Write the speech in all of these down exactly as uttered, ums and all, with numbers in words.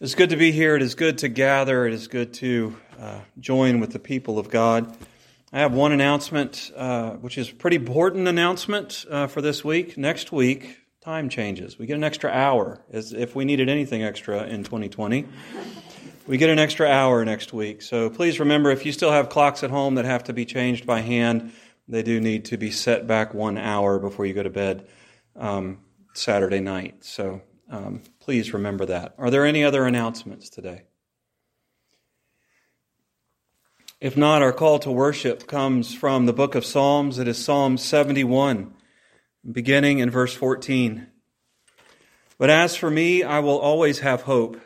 It's good to be here. It is good to gather. It is good to uh, join with the people of God. I have one announcement, uh, which is a pretty important announcement uh, for this week. Next week, time changes. We get an extra hour, as if we needed anything extra in twenty twenty. We get an extra hour next week. So please remember, if you still have clocks at home that have to be changed by hand, they do need to be set back one hour before you go to bed um, Saturday night. So um please remember that. Are there any other announcements today? If not, our call to worship comes from the book of Psalms. It is Psalm seventy-one, beginning in verse fourteen. But as for me, I will always have hope.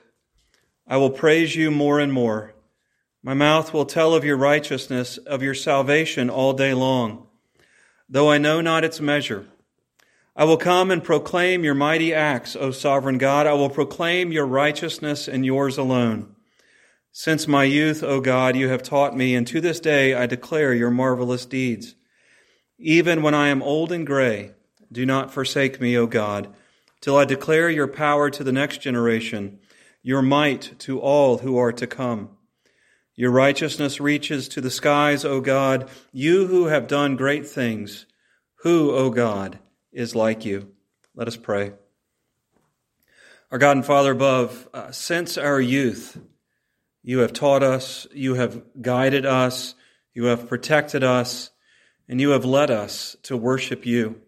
I will praise you more and more. My mouth will tell of your righteousness, of your salvation all day long, though I know not its measure. I will come and proclaim your mighty acts, O sovereign God. I will proclaim your righteousness and yours alone. Since my youth, O God, you have taught me, and to this day I declare your marvelous deeds. Even when I am old and gray, do not forsake me, O God, till I declare your power to the next generation, your might to all who are to come. Your righteousness reaches to the skies, O God, you who have done great things. Who, O God, is like you? Let us pray. Our God and Father above, uh, since our youth, you have taught us, you have guided us, you have protected us, and you have led us to worship you.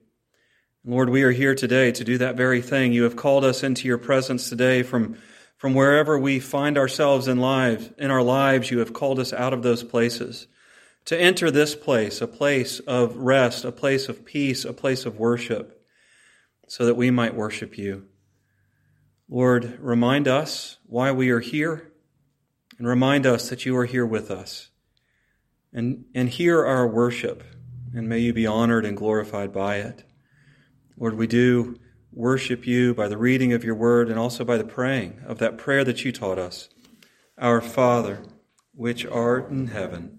Lord, we are here today to do that very thing. You have called us into your presence today from, from wherever we find ourselves in life. In our lives, you have called us out of those places to enter this place, a place of rest, a place of peace, a place of worship, so that we might worship you. Lord, remind us why we are here, and remind us that you are here with us. And, and hear our worship, and may you be honored and glorified by it. Lord, we do worship you by the reading of your word, and also by the praying of that prayer that you taught us. Our Father, which art in heaven,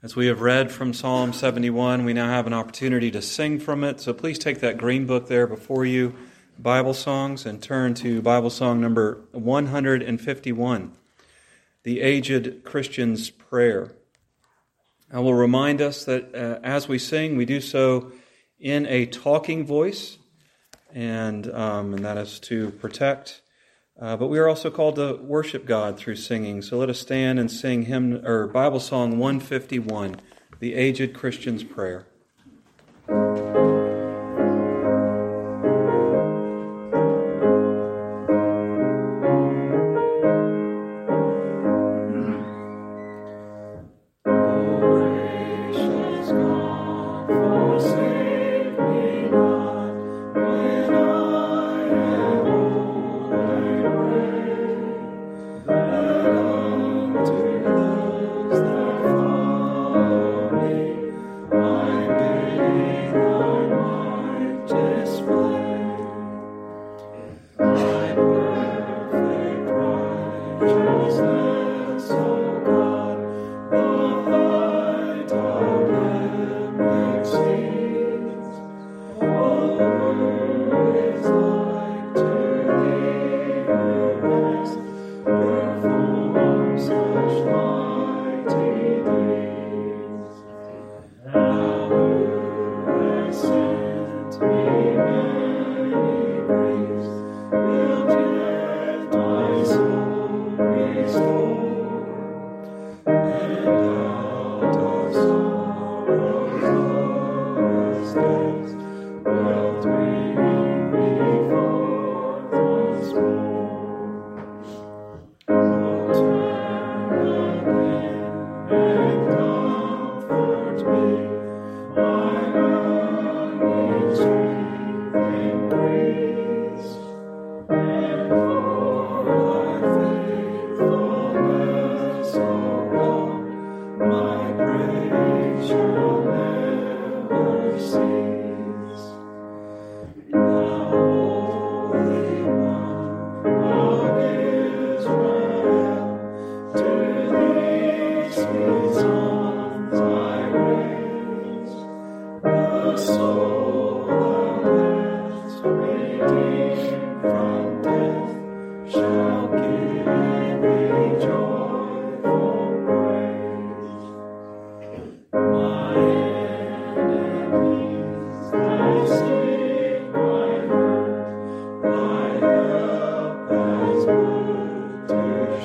As we have read from Psalm seventy-one, we now have an opportunity to sing from it. So please take that green book there before you, Bible Songs, and turn to Bible Song number one fifty-one, The Aged Christian's Prayer. I will remind us that uh, as we sing, we do so in a talking voice, and, um, and that is to protect. Uh, but we are also called to worship God through singing. So let us stand and sing hymn or Bible Song one fifty-one, The Aged Christian's Prayer.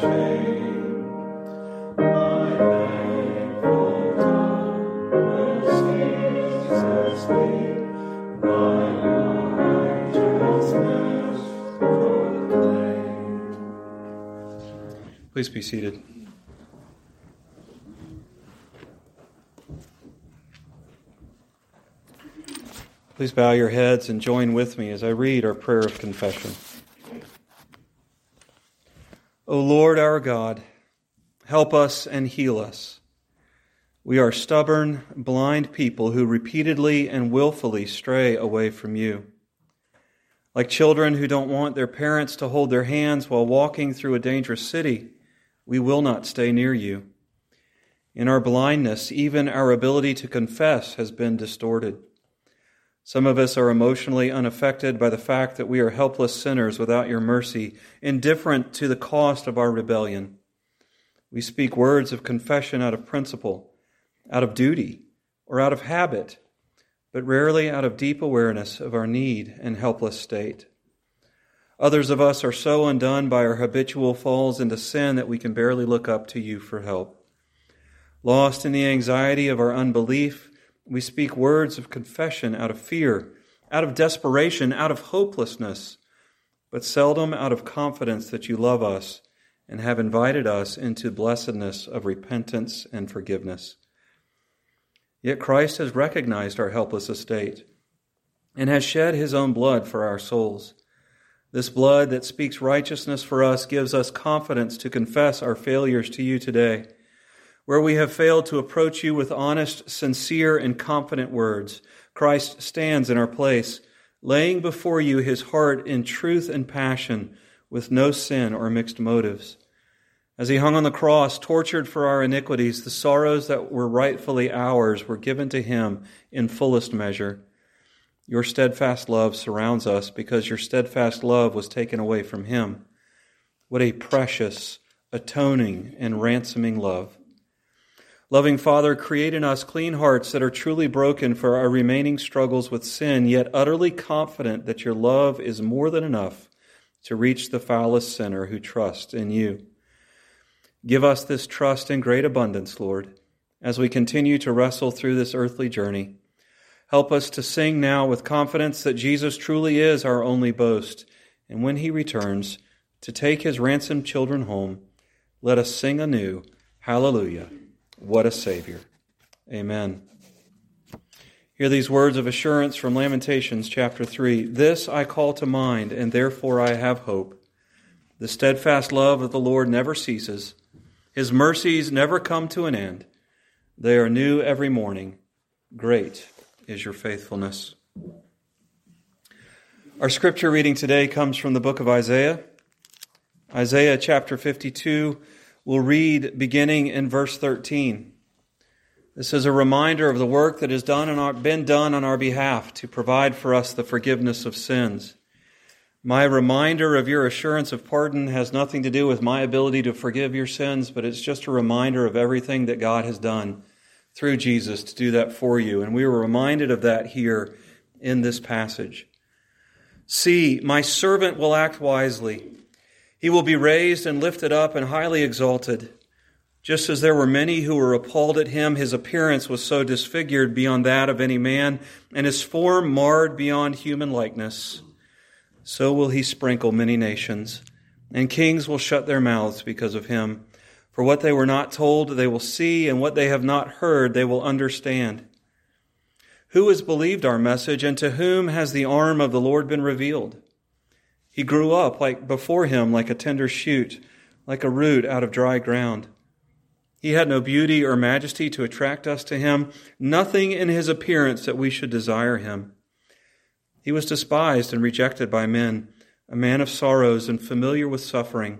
Please be seated. Please bow your heads and join with me as I read our prayer of confession. O Lord our God, help us and heal us. We are stubborn, blind people who repeatedly and willfully stray away from you. Like children who don't want their parents to hold their hands while walking through a dangerous city, we will not stay near you. In our blindness, even our ability to confess has been distorted. Some of us are emotionally unaffected by the fact that we are helpless sinners without your mercy, indifferent to the cost of our rebellion. We speak words of confession out of principle, out of duty, or out of habit, but rarely out of deep awareness of our need and helpless state. Others of us are so undone by our habitual falls into sin that we can barely look up to you for help. Lost in the anxiety of our unbelief, we speak words of confession out of fear, out of desperation, out of hopelessness, but seldom out of confidence that you love us and have invited us into blessedness of repentance and forgiveness. Yet Christ has recognized our helpless estate and has shed his own blood for our souls. This blood that speaks righteousness for us gives us confidence to confess our failures to you today, where we have failed to approach you with honest, sincere, and confident words. Christ stands in our place, laying before you his heart in truth and passion, with no sin or mixed motives. As he hung on the cross, tortured for our iniquities, the sorrows that were rightfully ours were given to him in fullest measure. Your steadfast love surrounds us because your steadfast love was taken away from him. What a precious, atoning, and ransoming love. Loving Father, create in us clean hearts that are truly broken for our remaining struggles with sin, yet utterly confident that your love is more than enough to reach the foulest sinner who trusts in you. Give us this trust in great abundance, Lord, as we continue to wrestle through this earthly journey. Help us to sing now with confidence that Jesus truly is our only boast, and when he returns to take his ransomed children home, let us sing anew, hallelujah, what a Savior. Amen. Hear these words of assurance from Lamentations chapter three. This I call to mind, and therefore I have hope. The steadfast love of the Lord never ceases. His mercies never come to an end. They are new every morning. Great is your faithfulness. Our scripture reading today comes from the book of Isaiah. Isaiah chapter fifty-two, we'll read beginning in verse thirteen. This is a reminder of the work that has done and been done on our behalf to provide for us the forgiveness of sins. My reminder of your assurance of pardon has nothing to do with my ability to forgive your sins, but it's just a reminder of everything that God has done through Jesus to do that for you. And we were reminded of that here in this passage. See, my servant will act wisely. He will be raised and lifted up and highly exalted. Just as there were many who were appalled at him, his appearance was so disfigured beyond that of any man, and his form marred beyond human likeness. So will he sprinkle many nations, and kings will shut their mouths because of him. For what they were not told, they will see, and what they have not heard, they will understand. Who has believed our message, and to whom has the arm of the Lord been revealed? He grew up like before him like a tender shoot, like a root out of dry ground. He had no beauty or majesty to attract us to him, nothing in his appearance that we should desire him. He was despised and rejected by men, a man of sorrows and familiar with suffering.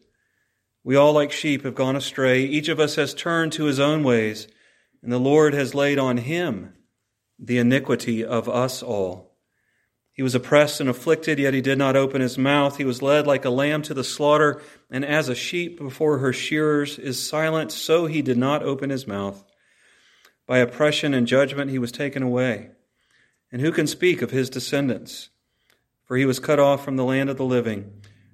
We all, like sheep, have gone astray. Each of us has turned to his own ways, and the Lord has laid on him the iniquity of us all. He was oppressed and afflicted, yet he did not open his mouth. He was led like a lamb to the slaughter, and as a sheep before her shearers is silent, so he did not open his mouth. By oppression and judgment he was taken away. And who can speak of his descendants? For he was cut off from the land of the living.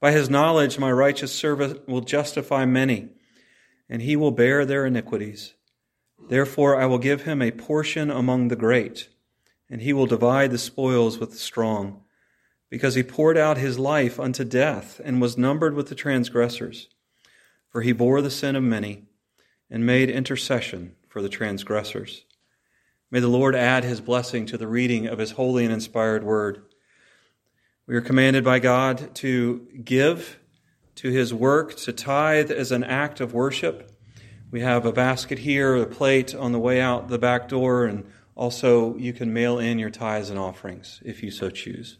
By his knowledge, my righteous servant will justify many, and he will bear their iniquities. Therefore, I will give him a portion among the great, and he will divide the spoils with the strong, because he poured out his life unto death and was numbered with the transgressors. For he bore the sin of many and made intercession for the transgressors. May the Lord add his blessing to the reading of his holy and inspired word. We are commanded by God to give to his work, to tithe as an act of worship. We have a basket here, a plate on the way out the back door, and also you can mail in your tithes and offerings if you so choose.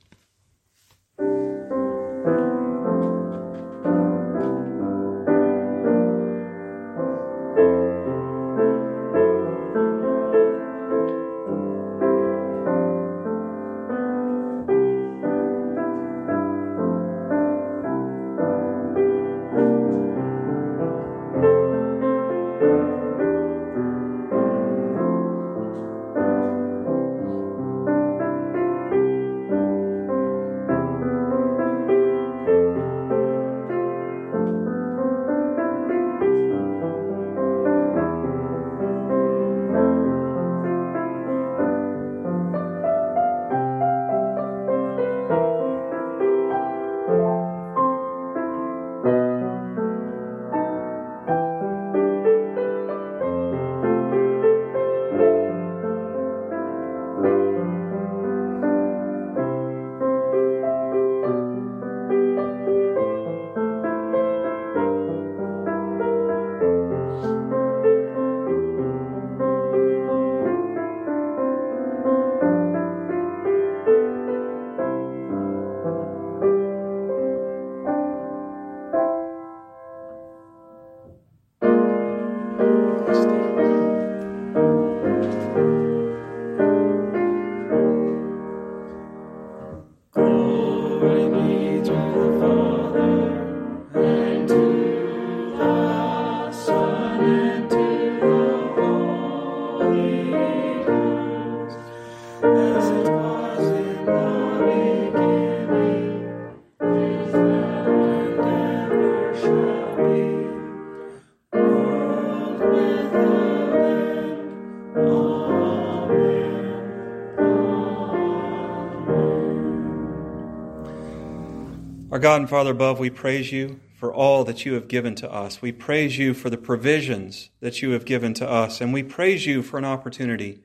Our God and Father above, we praise you for all that you have given to us. We praise you for the provisions that you have given to us. And we praise you for an opportunity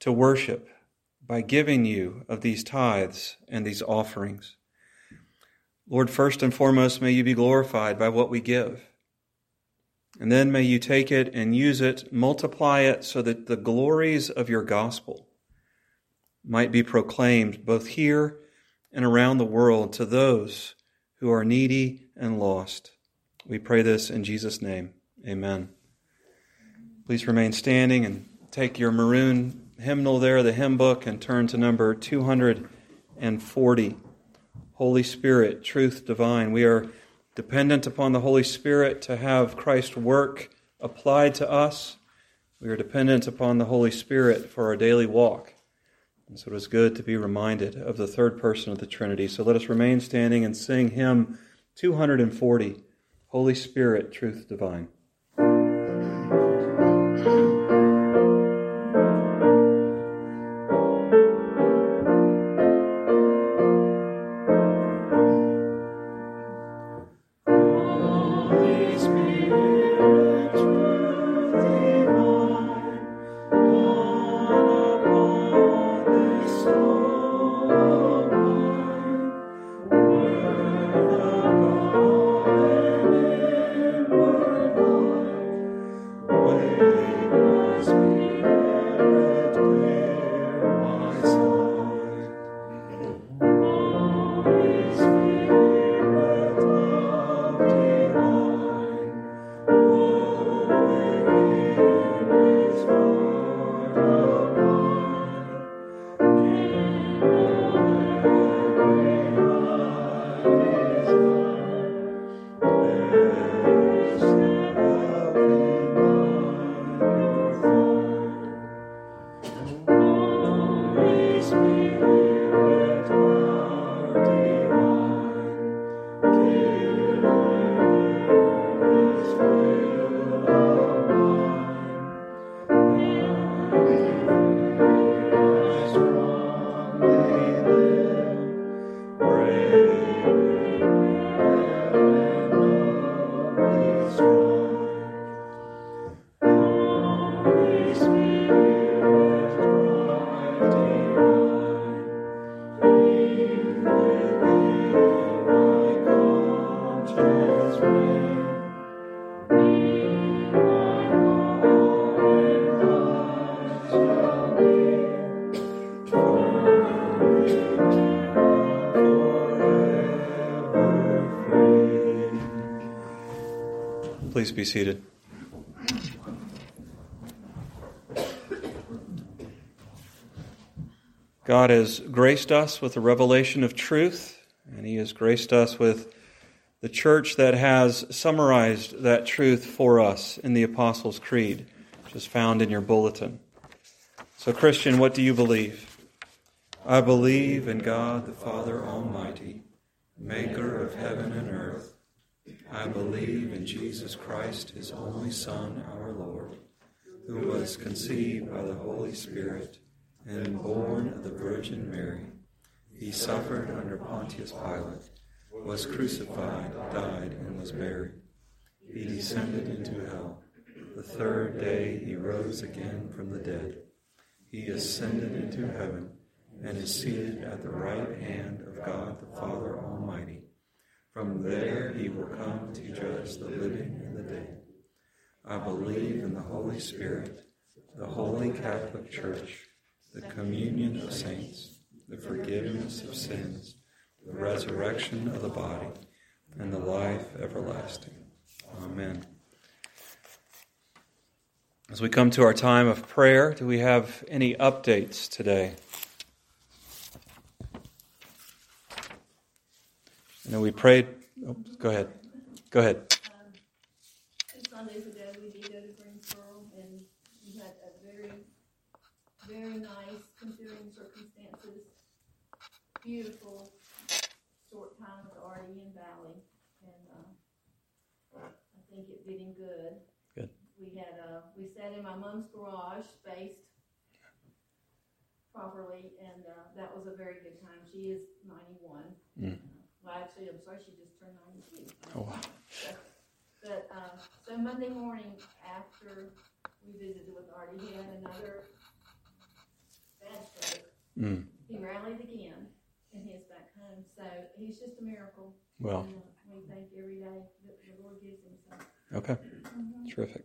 to worship by giving you of these tithes and these offerings. Lord, first and foremost, may you be glorified by what we give. And then may you take it and use it, multiply it so that the glories of your gospel might be proclaimed both here and around the world to those who are needy and lost. We pray this in Jesus' name. Amen. Please remain standing and take your maroon hymnal there, the hymn book, and turn to number two hundred forty. Holy Spirit, truth divine. We are dependent upon the Holy Spirit to have Christ's work applied to us. We are dependent upon the Holy Spirit for our daily walk. And so it is good to be reminded of the third person of the Trinity. So let us remain standing and sing hymn two hundred forty, Holy Spirit, Truth Divine. Please be seated. God has graced us with a revelation of truth, and He has graced us with the church that has summarized that truth for us in the Apostles' Creed, which is found in your bulletin. So, Christian, what do you believe? I believe in God the Father Almighty, maker of heaven and earth. I believe in Jesus Christ, His only Son, our Lord, who was conceived by the Holy Spirit and born of the Virgin Mary. He suffered under Pontius Pilate, was crucified, died, and was buried. He descended into hell. The third day He rose again from the dead. He ascended into heaven and is seated at the right hand of God the Father Almighty. From there He will come to judge the living and the dead. I believe in the Holy Spirit, the Holy Catholic Church, the communion of saints, the forgiveness of sins, the resurrection of the body, and the life everlasting. Amen. As we come to our time of prayer, do we have any updates today? I know we prayed. Oh, go ahead. Go ahead. Two Sundays ago, we did go to Greensboro, and we had a very, very nice, considering circumstances, beautiful short time with Ardie and Valley, and uh, I think it did him good. Good. We had a, we sat in my mom's garage, spaced properly, and uh, that was a very good time. She is ninety-one. Mm. Well, actually, I'm sorry, she just turned ninety-two. Oh, wow. So, but, um, so Monday morning after we visited with Ardie, he had another bad stroke. Mm. He rallied again, and he is back home. So he's just a miracle. Well. And, uh, we thank every day that the Lord gives him something. Okay. Mm-hmm. Terrific.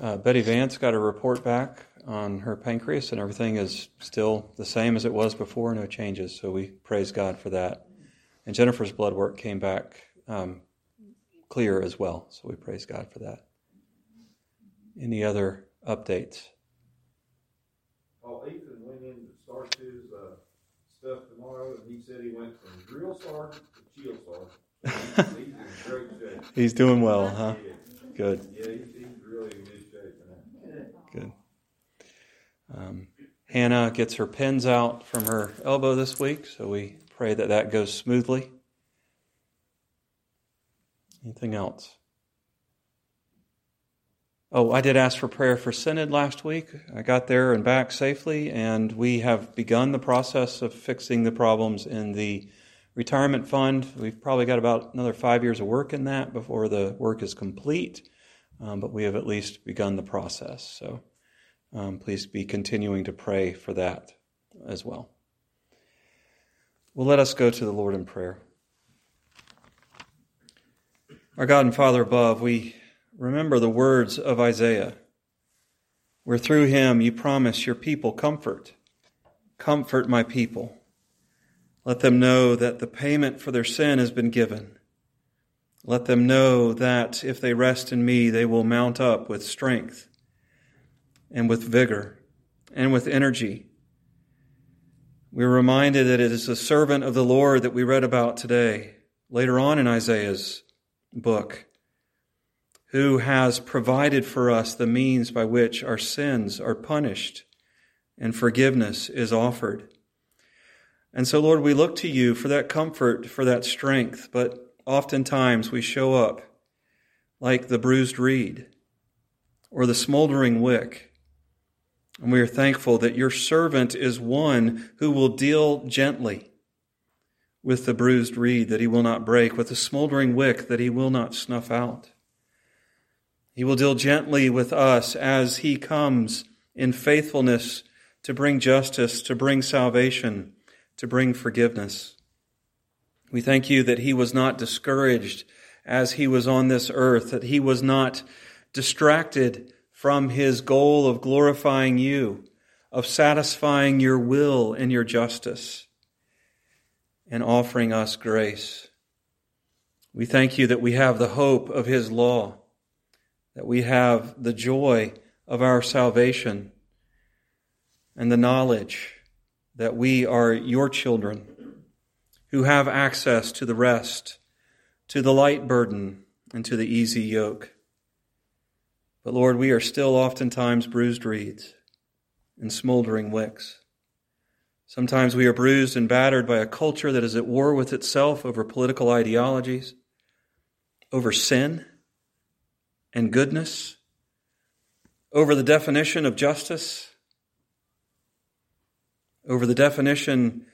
Uh, Betty Vance got a report back on her pancreas, and everything is still the same as it was before, no changes, so we praise God for that. And Jennifer's blood work came back um, clear as well, so we praise God for that. Any other updates? Well, Ethan went in to start his uh, stuff tomorrow, and he said he went from drill sergeant to chill sergeant. He's in great shape. He's doing well, huh? Yeah. Good. Yeah, he's, he's really in good shape now. Good. Um, Hannah gets her pins out from her elbow this week, so we pray that that goes smoothly. Anything else? Oh, I did ask for prayer for Synod last week. I got there and back safely, and we have begun the process of fixing the problems in the retirement fund. We've probably got about another five years of work in that before the work is complete, um, but we have at least begun the process, so... Um, please be continuing to pray for that as well. Well, let us go to the Lord in prayer. Our God and Father above, we remember the words of Isaiah, where through him you promise your people comfort. Comfort my people. Let them know that the payment for their sin has been given. Let them know that if they rest in me, they will mount up with strength, and with vigor, and with energy. We're reminded that it is the servant of the Lord that we read about today, later on in Isaiah's book, who has provided for us the means by which our sins are punished and forgiveness is offered. And so, Lord, we look to you for that comfort, for that strength, but oftentimes we show up like the bruised reed or the smoldering wick. And we are thankful that your servant is one who will deal gently with the bruised reed that he will not break, with the smoldering wick that he will not snuff out. He will deal gently with us as he comes in faithfulness to bring justice, to bring salvation, to bring forgiveness. We thank you that he was not discouraged as he was on this earth, that he was not distracted from his goal of glorifying you, of satisfying your will and your justice, and offering us grace. We thank you that we have the hope of his law, that we have the joy of our salvation, and the knowledge that we are your children who have access to the rest, to the light burden, and to the easy yoke. But Lord, we are still oftentimes bruised reeds and smoldering wicks. Sometimes we are bruised and battered by a culture that is at war with itself over political ideologies, over sin and goodness, over the definition of justice, over the definition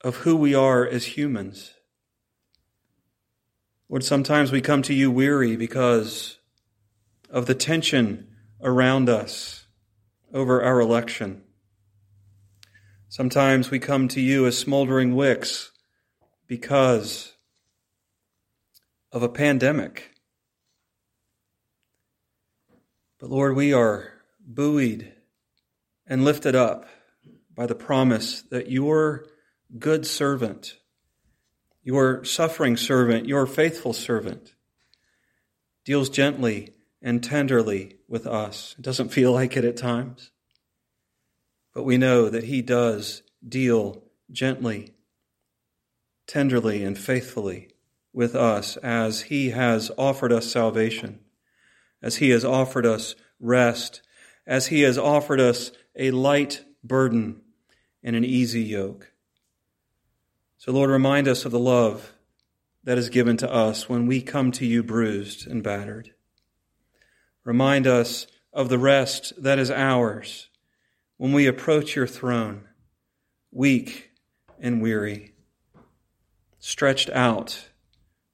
of who we are as humans. Lord, sometimes we come to you weary because of the tension around us over our election. Sometimes we come to you as smoldering wicks because of a pandemic. But Lord, we are buoyed and lifted up by the promise that your good servant, your suffering servant, your faithful servant deals gently and tenderly with us. It doesn't feel like it at times, but we know that he does deal gently, tenderly, and faithfully with us as he has offered us salvation, as he has offered us rest, as he has offered us a light burden and an easy yoke. So, Lord, remind us of the love that is given to us when we come to you bruised and battered. Remind us of the rest that is ours when we approach your throne, weak and weary, stretched out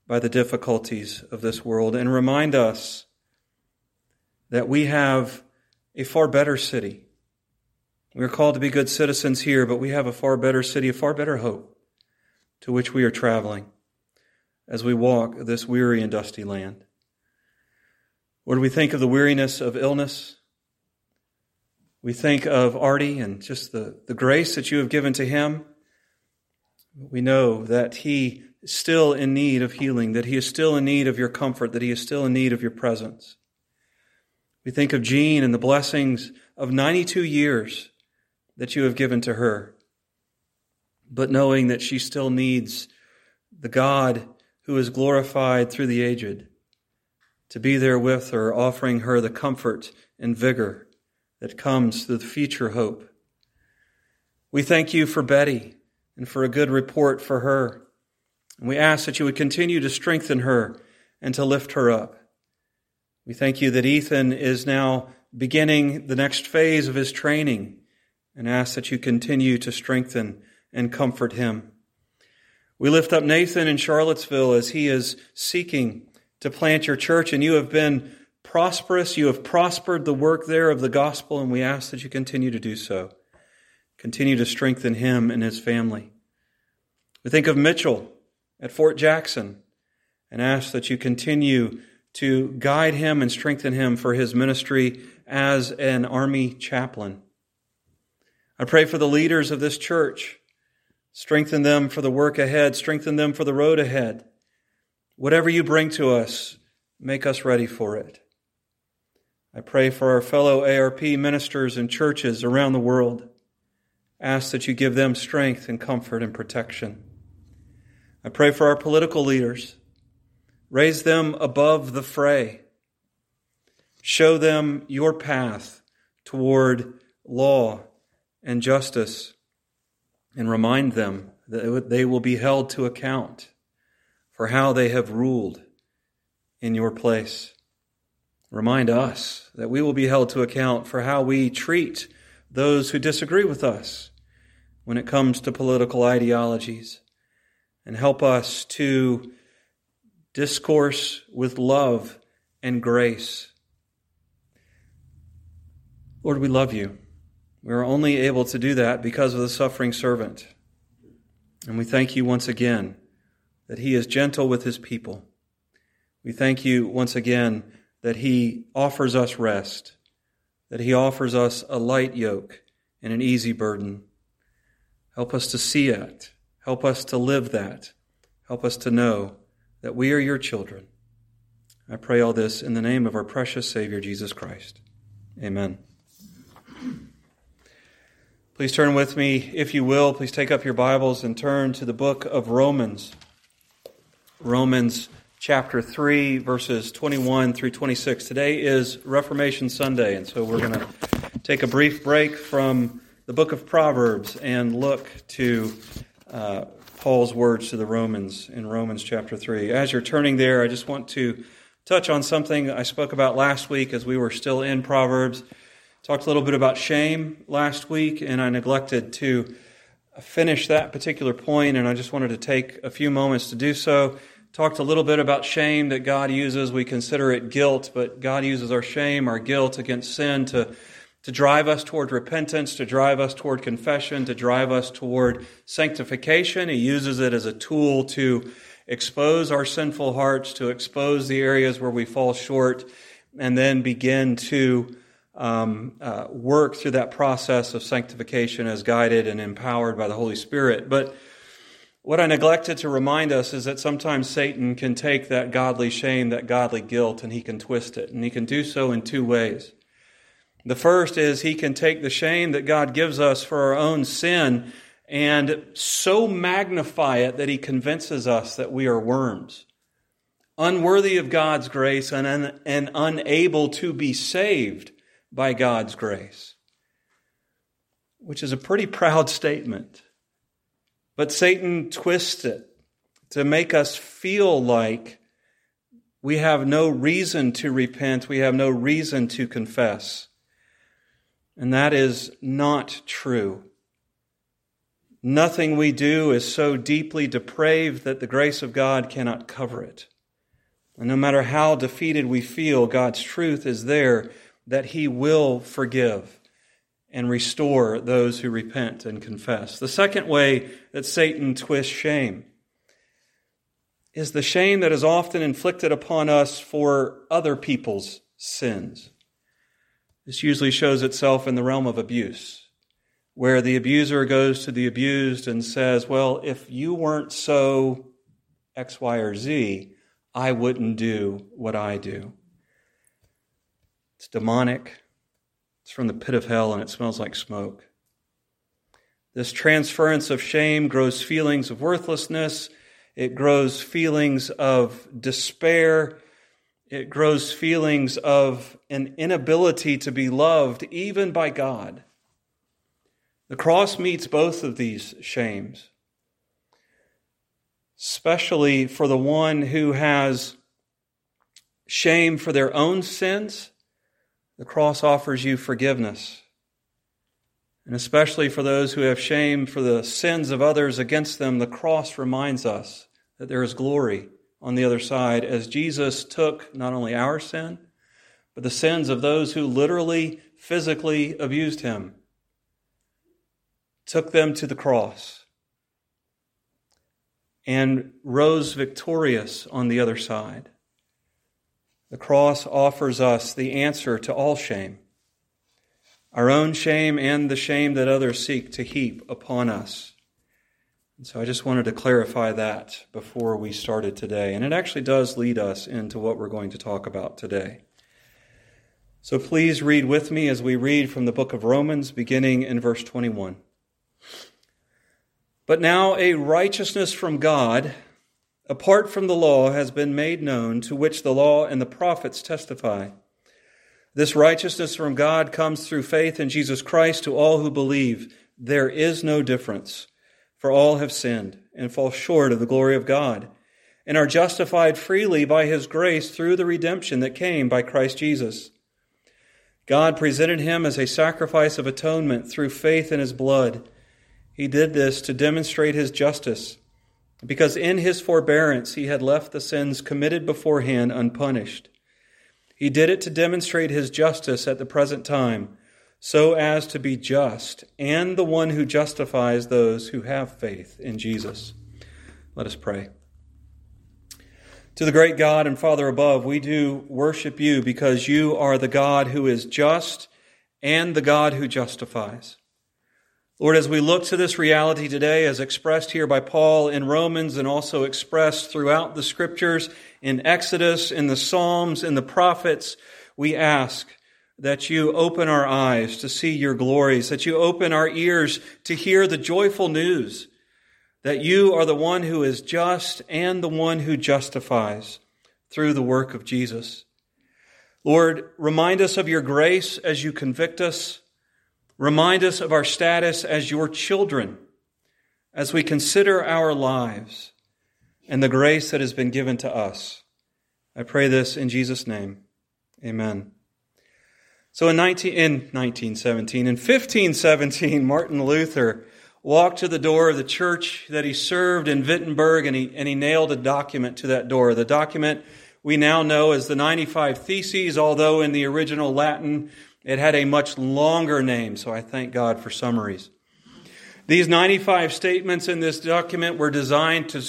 by the difficulties of this world. And remind us that we have a far better city. We are called to be good citizens here, but we have a far better city, a far better hope, to which we are traveling as we walk this weary and dusty land. Lord, we think of the weariness of illness. We think of Ardie and just the, the grace that you have given to him. We know that he is still in need of healing, that he is still in need of your comfort, that he is still in need of your presence. We think of Jean and the blessings of ninety-two years that you have given to her, but knowing that she still needs the God who is glorified through the aged to be there with her, offering her the comfort and vigor that comes through the future hope. We thank you for Betty and for a good report for her. And we ask that you would continue to strengthen her and to lift her up. We thank you that Ethan is now beginning the next phase of his training, and ask that you continue to strengthen and comfort him. We lift up Nathan in Charlottesville as he is seeking to plant your church, and you have been prosperous. You have prospered the work there of the gospel, and we ask that you continue to do so. Continue to strengthen him and his family. We think of Mitchell at Fort Jackson and ask that you continue to guide him and strengthen him for his ministry as an Army chaplain. I pray for the leaders of this church. Strengthen them for the work ahead. Strengthen them for the road ahead. Whatever you bring to us, make us ready for it. I pray for our fellow A R P ministers and churches around the world. Ask that you give them strength and comfort and protection. I pray for our political leaders. Raise them above the fray. Show them your path toward law and justice, and remind them that they will be held to account for how they have ruled in your place. Remind us that we will be held to account for how we treat those who disagree with us when it comes to political ideologies, and help us to discourse with love and grace. Lord, we love you. We are only able to do that because of the suffering servant. And we thank you once again that he is gentle with his people. We thank you once again that he offers us rest, that he offers us a light yoke and an easy burden. Help us to see it. Help us to live that. Help us to know that we are your children. I pray all this in the name of our precious Savior, Jesus Christ. Amen. Please turn with me, if you will. Please take up your Bibles and turn to the book of Romans. Romans chapter three, verses twenty-one through twenty-six. Today is Reformation Sunday, and so we're going to take a brief break from the book of Proverbs and look to uh, Paul's words to the Romans in Romans chapter three. As you're turning there, I just want to touch on something I spoke about last week as we were still in Proverbs. Talked a little bit about shame last week, and I neglected to finish that particular point, and I just wanted to take a few moments to do so. Talked a little bit about shame that God uses. We consider it guilt, but God uses our shame, our guilt against sin to, to drive us toward repentance, to drive us toward confession, to drive us toward sanctification. He uses it as a tool to expose our sinful hearts, to expose the areas where we fall short, and then begin to Um, uh, work through that process of sanctification as guided and empowered by the Holy Spirit. But what I neglected to remind us is that sometimes Satan can take that godly shame, that godly guilt, and he can twist it. And he can do so in two ways. The first is he can take the shame that God gives us for our own sin and so magnify it that he convinces us that we are worms, unworthy of God's grace and, un- and unable to be saved by God's grace, which is a pretty proud statement. But Satan twists it to make us feel like we have no reason to repent, we have no reason to confess. And that is not true. Nothing we do is so deeply depraved that the grace of God cannot cover it. And no matter how defeated we feel, God's truth is there, that he will forgive and restore those who repent and confess. The second way that Satan twists shame is the shame that is often inflicted upon us for other people's sins. This usually shows itself in the realm of abuse, where the abuser goes to the abused and says, well, if you weren't so X, Y, or Z, I wouldn't do what I do. It's demonic, it's from the pit of hell, and it smells like smoke. This transference of shame grows feelings of worthlessness, it grows feelings of despair, it grows feelings of an inability to be loved even by God. The cross meets both of these shames, especially for the one who has shame for their own sins. The cross offers you forgiveness. And especially for those who have shame for the sins of others against them, the cross reminds us that there is glory on the other side, as Jesus took not only our sin, but the sins of those who literally, physically abused him, took them to the cross, and rose victorious on the other side. The cross offers us the answer to all shame, our own shame and the shame that others seek to heap upon us. And so I just wanted to clarify that before we started today. And it actually does lead us into what we're going to talk about today. So please read with me as we read from the book of Romans, beginning in verse twenty-one. But now a righteousness from God, apart from the law, has been made known, to which the law and the prophets testify. This righteousness from God comes through faith in Jesus Christ to all who believe. There is no difference, for all have sinned and fall short of the glory of God, and are justified freely by his grace through the redemption that came by Christ Jesus. God presented him as a sacrifice of atonement through faith in his blood. He did this to demonstrate his justice, because in his forbearance he had left the sins committed beforehand unpunished. He did it to demonstrate his justice at the present time, so as to be just and the one who justifies those who have faith in Jesus. Let us pray. To the great God and Father above, we do worship you because you are the God who is just and the God who justifies. Lord, as we look to this reality today, as expressed here by Paul in Romans and also expressed throughout the Scriptures, in Exodus, in the Psalms, in the prophets, we ask that you open our eyes to see your glories, that you open our ears to hear the joyful news that you are the one who is just and the one who justifies through the work of Jesus. Lord, remind us of your grace as you convict us. Remind us of our status as your children, as we consider our lives and the grace that has been given to us. I pray this in Jesus' name. Amen. So in nineteen, in nineteen seventeen, in fifteen seventeen, Martin Luther walked to the door of the church that he served in Wittenberg, and he, and he nailed a document to that door. The document we now know as the ninety-five Theses, although in the original Latin it had a much longer name, so I thank God for summaries. These ninety-five statements in this document were designed to,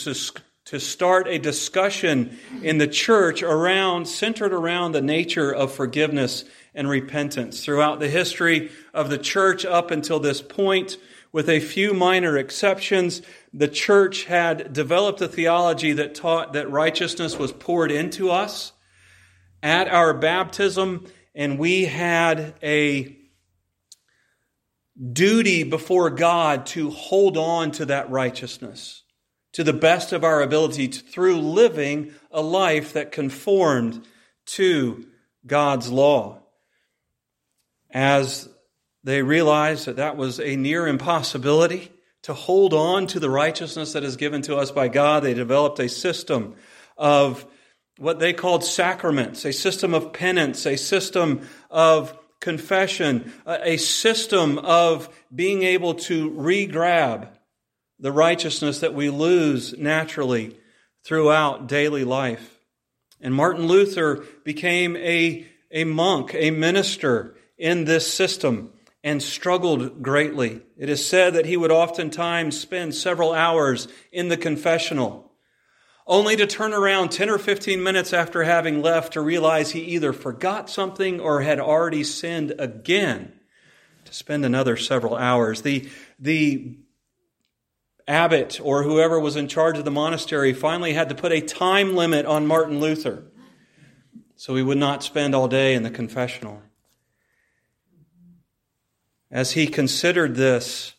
to start a discussion in the church around, centered around the nature of forgiveness and repentance. Throughout the history of the church up until this point, with a few minor exceptions, the church had developed a theology that taught that righteousness was poured into us at our baptism. And we had a duty before God to hold on to that righteousness to the best of our ability to, through living a life that conformed to God's law. As they realized that that was a near impossibility to hold on to the righteousness that is given to us by God, they developed a system of what they called sacraments, a system of penance, a system of confession, a system of being able to re-grab the righteousness that we lose naturally throughout daily life. And Martin Luther became a, a monk, a minister in this system, and struggled greatly. It is said that he would oftentimes spend several hours in the confessional, only to turn around ten or fifteen minutes after having left to realize he either forgot something or had already sinned again, to spend another several hours. The, the abbot or whoever was in charge of the monastery finally had to put a time limit on Martin Luther so he would not spend all day in the confessional. As he considered this,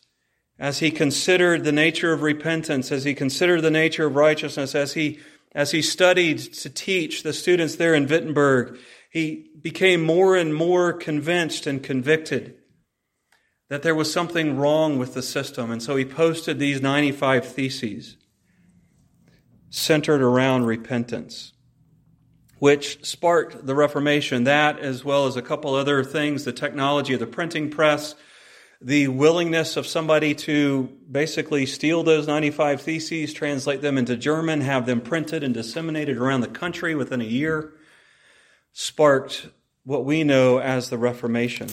As he considered the nature of repentance, as he considered the nature of righteousness, as he as he studied to teach the students there in Wittenberg, he became more and more convinced and convicted that there was something wrong with the system. And so he posted these ninety-five theses centered around repentance, which sparked the Reformation. That, as well as a couple other things, the technology of the printing press, the willingness of somebody to basically steal those ninety-five theses, translate them into German, have them printed and disseminated around the country within a year, sparked what we know as the Reformation.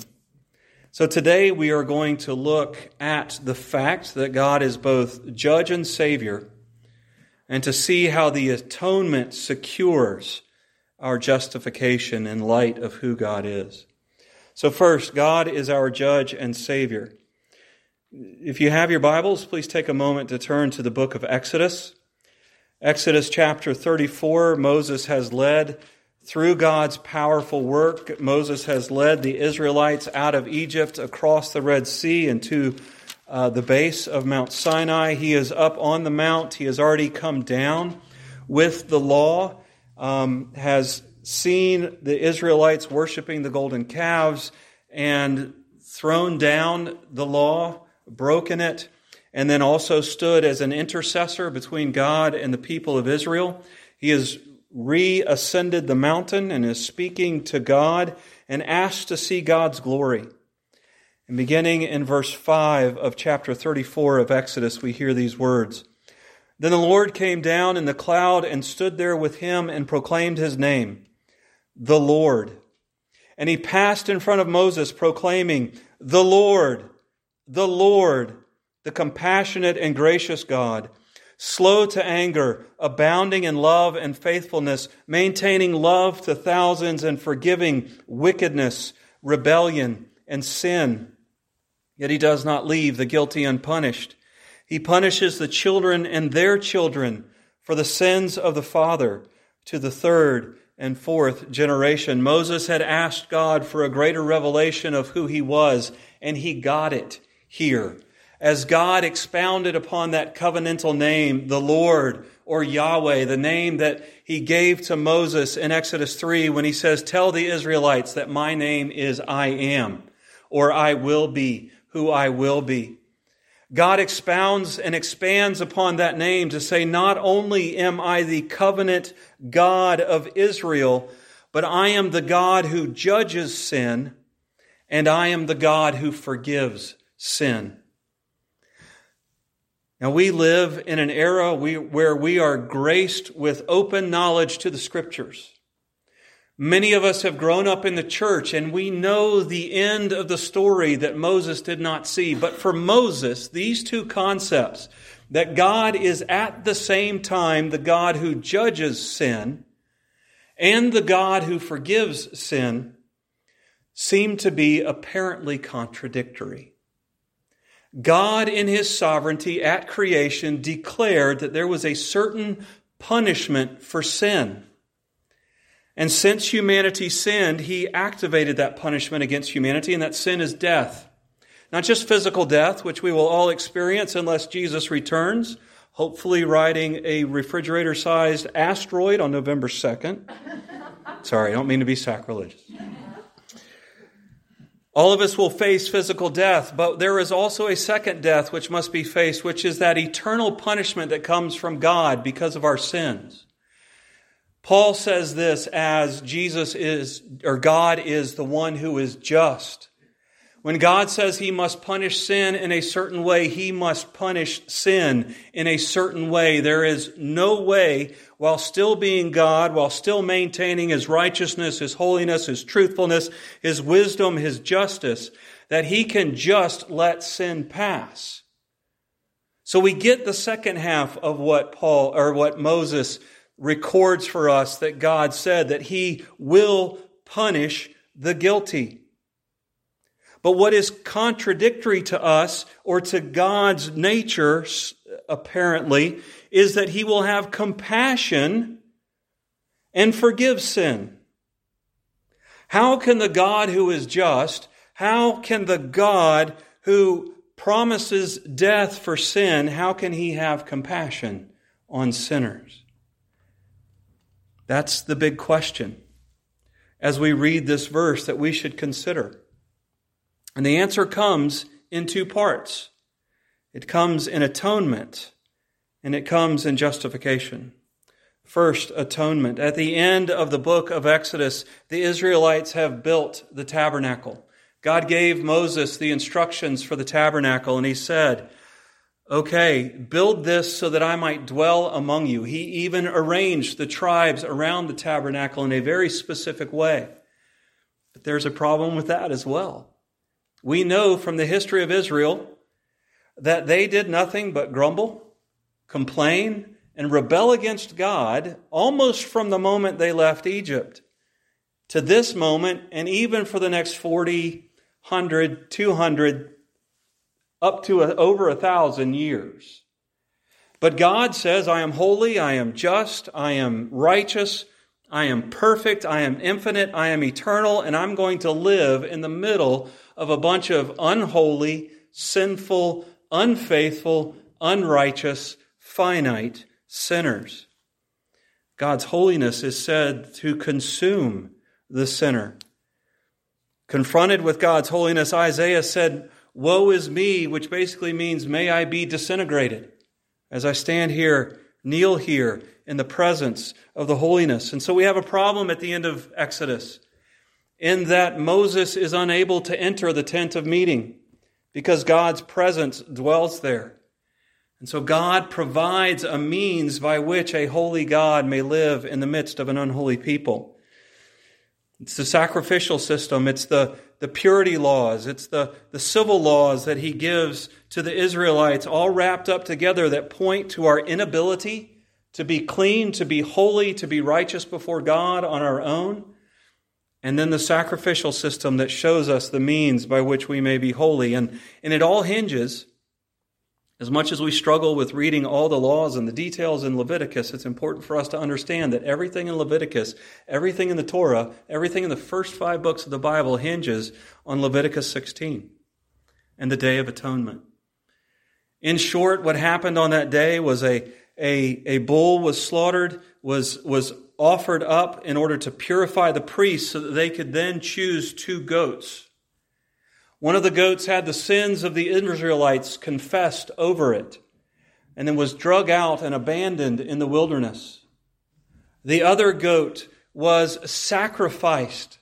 So today we are going to look at the fact that God is both judge and Savior, and to see how the atonement secures our justification in light of who God is. So first, God is our judge and Savior. If you have your Bibles, please take a moment to turn to the book of Exodus. Exodus chapter thirty-four, Moses has led, through God's powerful work, Moses has led the Israelites out of Egypt, across the Red Sea, and to uh, the base of Mount Sinai. He is up on the mount. He has already come down with the law, um, has seen the Israelites worshiping the golden calves and thrown down the law, broken it, and then also stood as an intercessor between God and the people of Israel. He has reascended the mountain and is speaking to God and asked to see God's glory. And beginning in verse five of chapter thirty-four of Exodus, we hear these words. Then the Lord came down in the cloud and stood there with him and proclaimed his name, the Lord. And he passed in front of Moses, proclaiming, the Lord, the Lord, the compassionate and gracious God, slow to anger, abounding in love and faithfulness, maintaining love to thousands and forgiving wickedness, rebellion, and sin. Yet he does not leave the guilty unpunished. He punishes the children and their children for the sins of the father to the third and fourth generation. Moses had asked God for a greater revelation of who he was, and he got it here. As God expounded upon that covenantal name, the Lord or Yahweh, the name that he gave to Moses in Exodus three when he says, "Tell the Israelites that my name is I am," or I will be who I will be. God expounds and expands upon that name to say, not only am I the covenant God of Israel, but I am the God who judges sin, and I am the God who forgives sin. Now, we live in an era we, where we are graced with open knowledge to the Scriptures. Many of us have grown up in the church, and we know the end of the story that Moses did not see. But for Moses, these two concepts, that God is at the same time the God who judges sin and the God who forgives sin, seem to be apparently contradictory. God in his sovereignty at creation declared that there was a certain punishment for sin. And since humanity sinned, he activated that punishment against humanity, and that sin is death. Not just physical death, which we will all experience unless Jesus returns, hopefully riding a refrigerator-sized asteroid on November second. Sorry, I don't mean to be sacrilegious. All of us will face physical death, but there is also a second death which must be faced, which is that eternal punishment that comes from God because of our sins. Paul says this as Jesus is, or God is the one who is just. When God says he must punish sin in a certain way, he must punish sin in a certain way. There is no way, while still being God, while still maintaining his righteousness, his holiness, his truthfulness, his wisdom, his justice, that he can just let sin pass. So we get the second half of what Paul, or what Moses says, records for us, that God said that he will punish the guilty. But what is contradictory to us, or to God's nature, apparently, is that he will have compassion and forgive sin. How can the God who is just, how can the God who promises death for sin, how can he have compassion on sinners? That's the big question as we read this verse that we should consider. And the answer comes in two parts. It comes in atonement, and it comes in justification. First, atonement. At the end of the book of Exodus, the Israelites have built the tabernacle. God gave Moses the instructions for the tabernacle, and he said, "Okay, build this so that I might dwell among you." He even arranged the tribes around the tabernacle in a very specific way. But there's a problem with that as well. We know from the history of Israel that they did nothing but grumble, complain, and rebel against God almost from the moment they left Egypt to this moment, and even for the next forty, one hundred, two hundred up to a, over a thousand years. But God says, "I am holy, I am just, I am righteous, I am perfect, I am infinite, I am eternal, and I'm going to live in the middle of a bunch of unholy, sinful, unfaithful, unrighteous, finite sinners." God's holiness is said to consume the sinner. Confronted with God's holiness, Isaiah said, "Woe is me," which basically means, "May I be disintegrated as I stand here, kneel here in the presence of the holiness." And so we have a problem at the end of Exodus in that Moses is unable to enter the tent of meeting because God's presence dwells there. And so God provides a means by which a holy God may live in the midst of an unholy people. It's the sacrificial system. It's the, the purity laws. It's the, the civil laws that he gives to the Israelites, all wrapped up together, that point to our inability to be clean, to be holy, to be righteous before God on our own. and then the sacrificial system that shows us the means by which we may be holy. And, and it all hinges, as much as we struggle with reading all the laws and the details in Leviticus, it's important for us to understand that everything in Leviticus, everything in the Torah, everything in the first five books of the Bible hinges on Leviticus sixteen and the Day of Atonement. In short, what happened on that day was a a, a bull was slaughtered, was was offered up in order to purify the priests so that they could then choose two goats. One of the goats had the sins of the Israelites confessed over it, and then was drug out and abandoned in the wilderness. The other goat was sacrificed.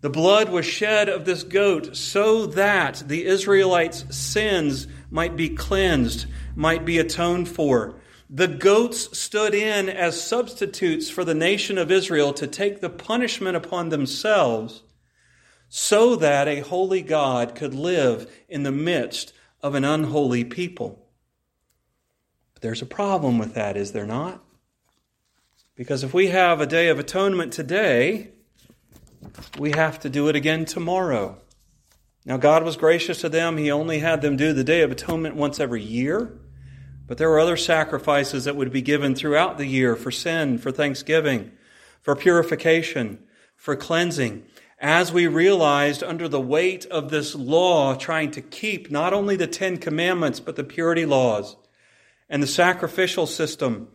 The blood was shed of this goat so that the Israelites' sins might be cleansed, might be atoned for. The goats stood in as substitutes for the nation of Israel to take the punishment upon themselves so that a holy God could live in the midst of an unholy people. But there's a problem with that, is there not? Because if we have a Day of Atonement today, we have to do it again tomorrow. Now, God was gracious to them. He only had them do the Day of Atonement once every year. But there were other sacrifices that would be given throughout the year for sin, for thanksgiving, for purification, for cleansing. As we realized under the weight of this law, trying to keep not only the Ten Commandments, but the purity laws and the sacrificial system,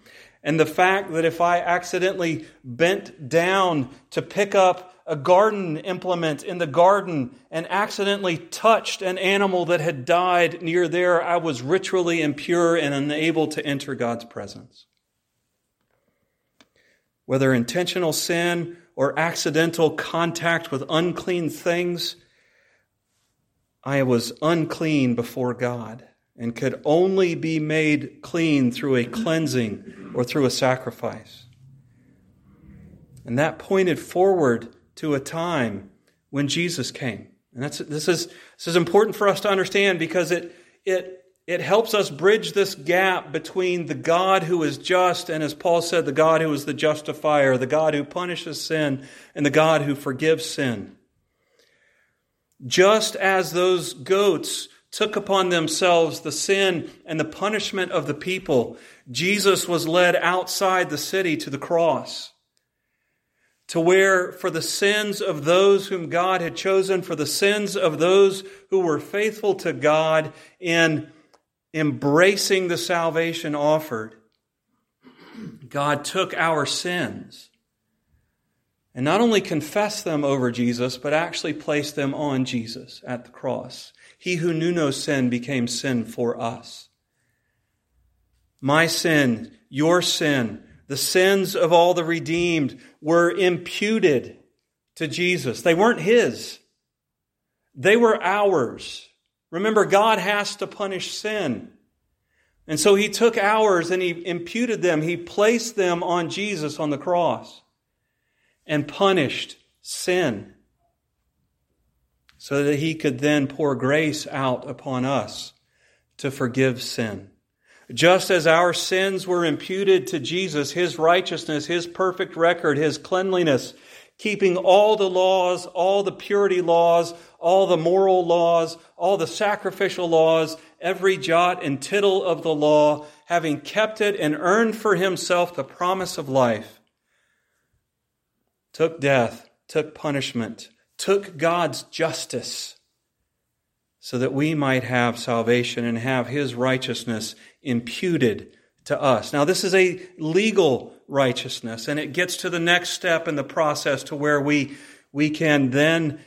and the fact that if I accidentally bent down to pick up a garden implement in the garden and accidentally touched an animal that had died near there, I was ritually impure and unable to enter God's presence. Whether intentional sin or accidental contact with unclean things, I was unclean before God and could only be made clean through a cleansing or through a sacrifice. And that pointed forward to a time when Jesus came. And that's this is this is important for us to understand, because it it it helps us bridge this gap between the God who is just, and as Paul said, the God who is the justifier, the God who punishes sin, and the God who forgives sin. Just as those goats took upon themselves the sin and the punishment of the people, Jesus was led outside the city to the cross, to where for the sins of those whom God had chosen, for the sins of those who were faithful to God in embracing the salvation offered, God took our sins and not only confessed them over Jesus, but actually placed them on Jesus at the cross. He who knew no sin became sin for us. My sin, your sin, the sins of all the redeemed were imputed to Jesus. They weren't his. They were ours. Remember, God has to punish sin. And so he took ours and he imputed them. He placed them on Jesus on the cross and punished sin so that he could then pour grace out upon us to forgive sin. Just as our sins were imputed to Jesus, his righteousness, his perfect record, his cleanliness, keeping all the laws, all the purity laws, all the moral laws, all the sacrificial laws, every jot and tittle of the law, having kept it and earned for himself the promise of life, took death, took punishment, took God's justice, so that we might have salvation and have his righteousness imputed to us. Now, this is a legal righteousness, and it gets to the next step in the process to where we, we can then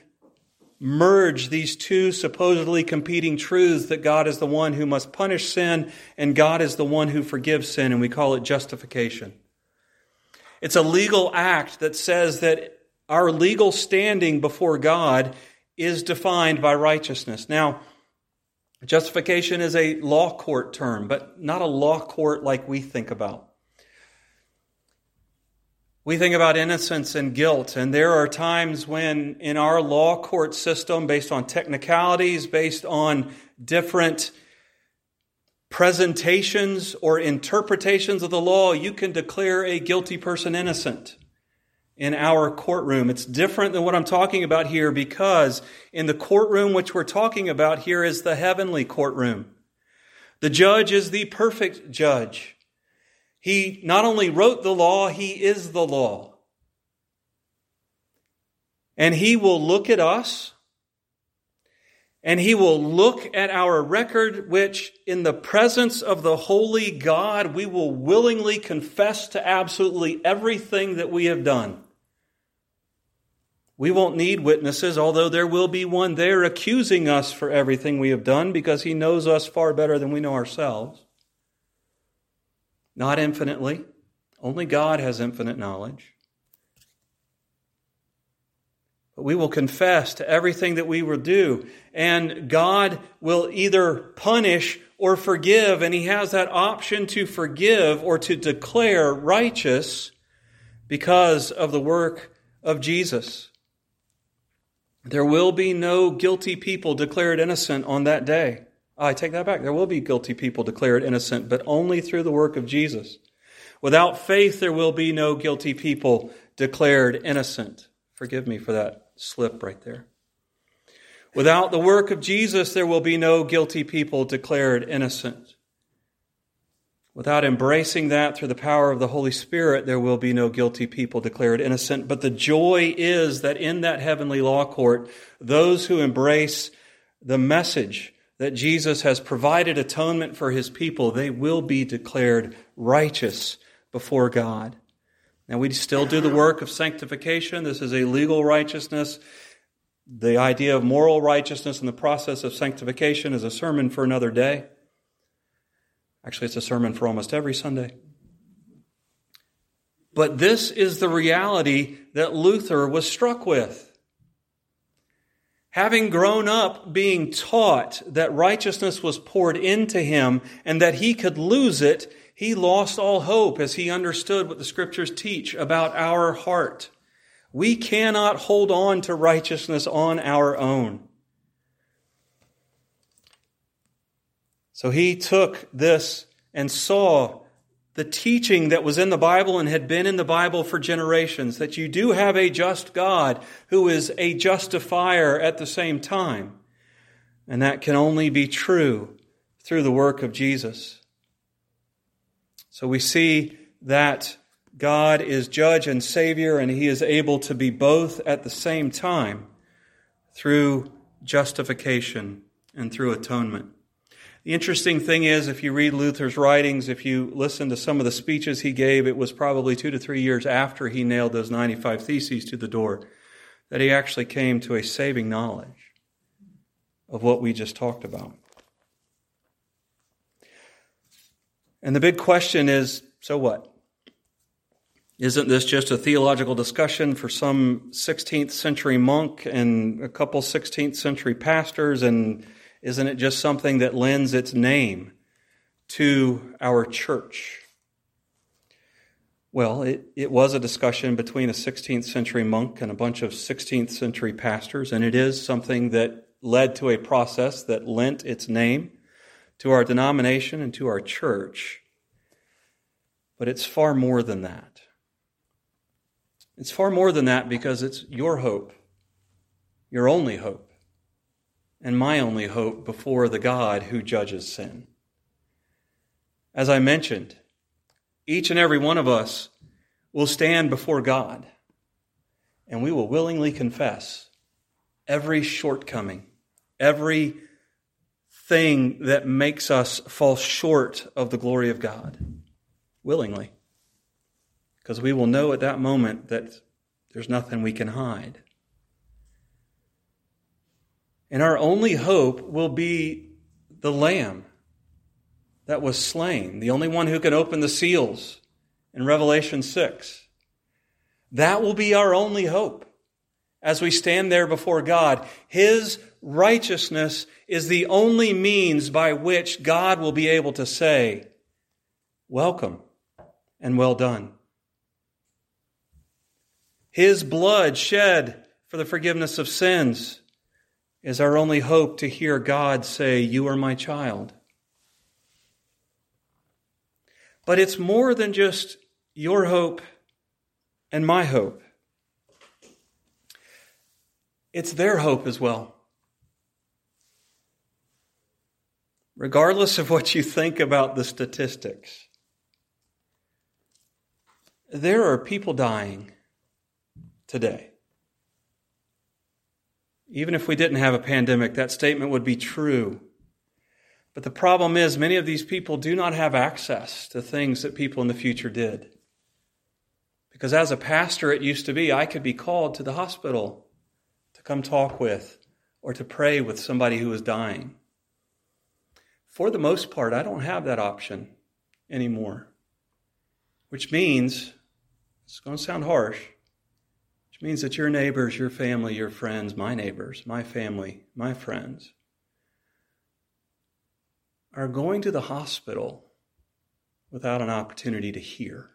merge these two supposedly competing truths, that God is the one who must punish sin and God is the one who forgives sin, and we call it justification. It's a legal act that says that our legal standing before God is defined by righteousness. Now, justification is a law court term, but not a law court like we think about. We think about innocence and guilt, and there are times when in our law court system, based on technicalities, based on different presentations or interpretations of the law, you can declare a guilty person innocent in our courtroom. It's different than what I'm talking about here, because in the courtroom which we're talking about here is the heavenly courtroom. The judge is the perfect judge. He not only wrote the law, he is the law. And he will look at us, and he will look at our record, which in the presence of the holy God, we will willingly confess to absolutely everything that we have done. We won't need witnesses, although there will be one there accusing us for everything we have done, because he knows us far better than we know ourselves. Not infinitely. Only God has infinite knowledge. But we will confess to everything that we will do, and God will either punish or forgive, and he has that option to forgive or to declare righteous because of the work of Jesus. There will be no guilty people declared innocent on that day. I take that back. There will be guilty people declared innocent, but only through the work of Jesus. Without faith, there will be no guilty people declared innocent. Forgive me for that slip right there. Without the work of Jesus, there will be no guilty people declared innocent. Without embracing that through the power of the Holy Spirit, there will be no guilty people declared innocent. But the joy is that in that heavenly law court, those who embrace the message that Jesus has provided atonement for his people, they will be declared righteous before God. Now, we still do the work of sanctification. This is a legal righteousness. The idea of moral righteousness in the process of sanctification is a sermon for another day. Actually, it's a sermon for almost every Sunday. But this is the reality that Luther was struck with. Having grown up being taught that righteousness was poured into him and that he could lose it, he lost all hope as he understood what the Scriptures teach about our heart. We cannot hold on to righteousness on our own. So he took this and saw the teaching that was in the Bible and had been in the Bible for generations, that you do have a just God who is a justifier at the same time. And that can only be true through the work of Jesus. So we see that God is judge and Savior, and he is able to be both at the same time through justification and through atonement. The interesting thing is, if you read Luther's writings, if you listen to some of the speeches he gave, it was probably two to three years after he nailed those ninety-five Theses to the door that he actually came to a saving knowledge of what we just talked about. And the big question is, so what? Isn't this just a theological discussion for some sixteenth century monk and a couple sixteenth century pastors, and isn't it just something that lends its name to our church? Well, it, it was a discussion between a sixteenth century monk and a bunch of sixteenth century pastors, and it is something that led to a process that lent its name to our denomination and to our church. But it's far more than that. It's far more than that, because it's your hope, your only hope, and my only hope before the God who judges sin. As I mentioned, each and every one of us will stand before God, and we will willingly confess every shortcoming, every thing that makes us fall short of the glory of God, willingly. Because we will know at that moment that there's nothing we can hide. And our only hope will be the Lamb that was slain, the only one who can open the seals in Revelation six. That will be our only hope as we stand there before God. His righteousness is the only means by which God will be able to say, welcome and well done. His blood shed for the forgiveness of sins is our only hope to hear God say, you are my child. But it's more than just your hope and my hope. it's their hope as well. Regardless of what you think about the statistics, there are people dying today. Even if we didn't have a pandemic, that statement would be true. But the problem is, many of these people do not have access to things that people in the future did. Because as a pastor, it used to be, I could be called to the hospital to come talk with or to pray with somebody who was dying. For the most part, I don't have that option anymore. Which means, it's going to sound harsh, which means that your neighbors, your family, your friends, my neighbors, my family, my friends, are going to the hospital without an opportunity to hear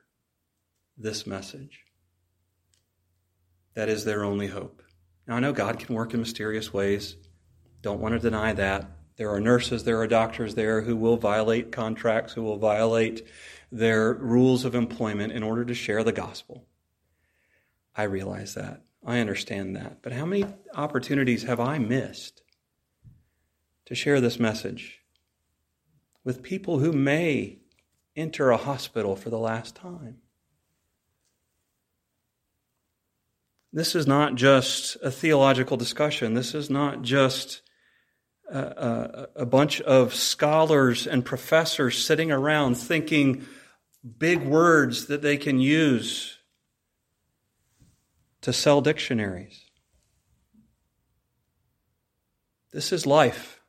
this message. That is their only hope. Now, I know God can work in mysterious ways. Don't want to deny that. There are nurses, there are doctors there who will violate contracts, who will violate their rules of employment in order to share the gospel. I realize that. I understand that. But how many opportunities have I missed to share this message with people who may enter a hospital for the last time? This is not just a theological discussion. This is not just a, a, a bunch of scholars and professors sitting around thinking big words that they can use to sell dictionaries. This is life.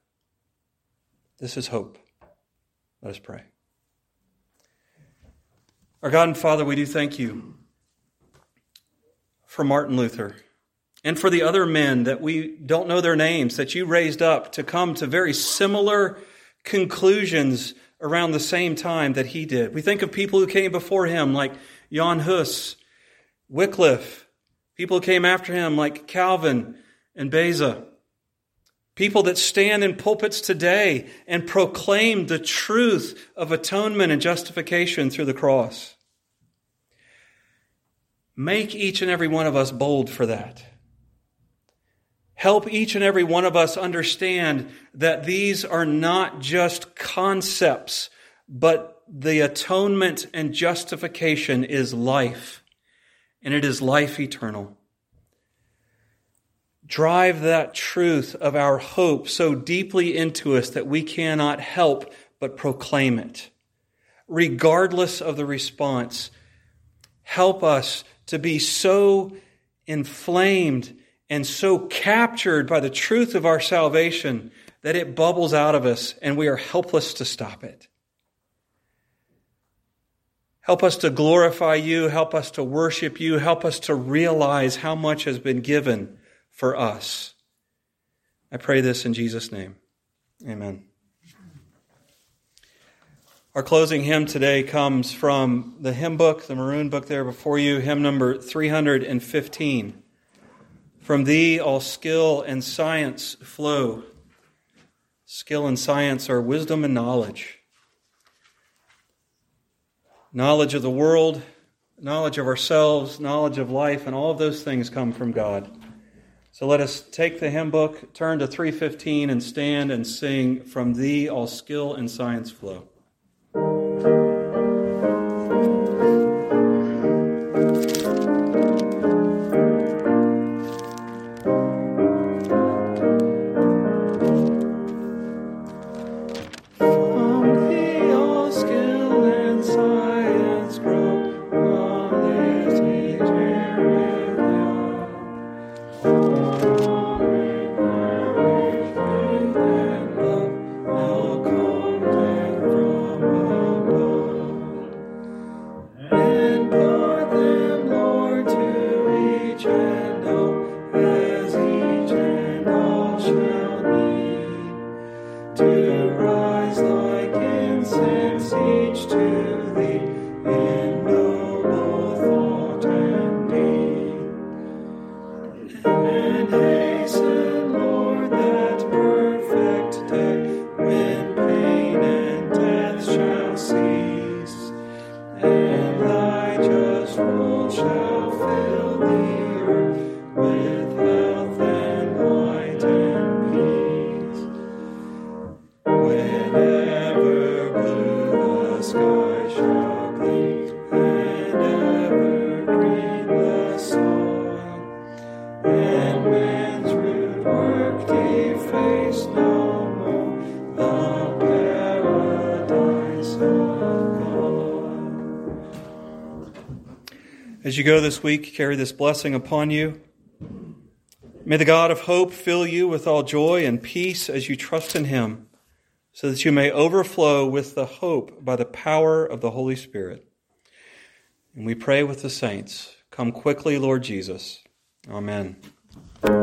This is hope. Let us pray. Our God and Father, we do thank you for Martin Luther and for the other men that we don't know their names, that you raised up to come to very similar conclusions around the same time that he did. We think of people who came before him like Jan Hus, Wycliffe, people who came after him like Calvin and Beza, people that stand in pulpits today and proclaim the truth of atonement and justification through the cross. Make each and every one of us bold for that. Help each and every one of us understand that these are not just concepts, but the atonement and justification is life, and it is life eternal. Drive that truth of our hope so deeply into us that we cannot help but proclaim it. Regardless of the response, help us to be so inflamed and so captured by the truth of our salvation that it bubbles out of us and we are helpless to stop it. Help us to glorify you. Help us to worship you. Help us to realize how much has been given for us. I pray this in Jesus' name. Amen. Our closing hymn today comes from the hymn book, the maroon book there before you, hymn number three hundred fifteen. From Thee All Skill and Science Flow. Skill and science are wisdom and knowledge. Knowledge of the world, knowledge of ourselves, knowledge of life, and all of those things come from God. So let us take the hymn book, turn to three fifteen, and stand and sing, From Thee All Skill and Science Flow. Thank you. As you go this week, carry this blessing upon you. May the God of hope fill you with all joy and peace as you trust in him, so that you may overflow with the hope by the power of the Holy Spirit. And we pray with the saints, come quickly, Lord Jesus. Amen.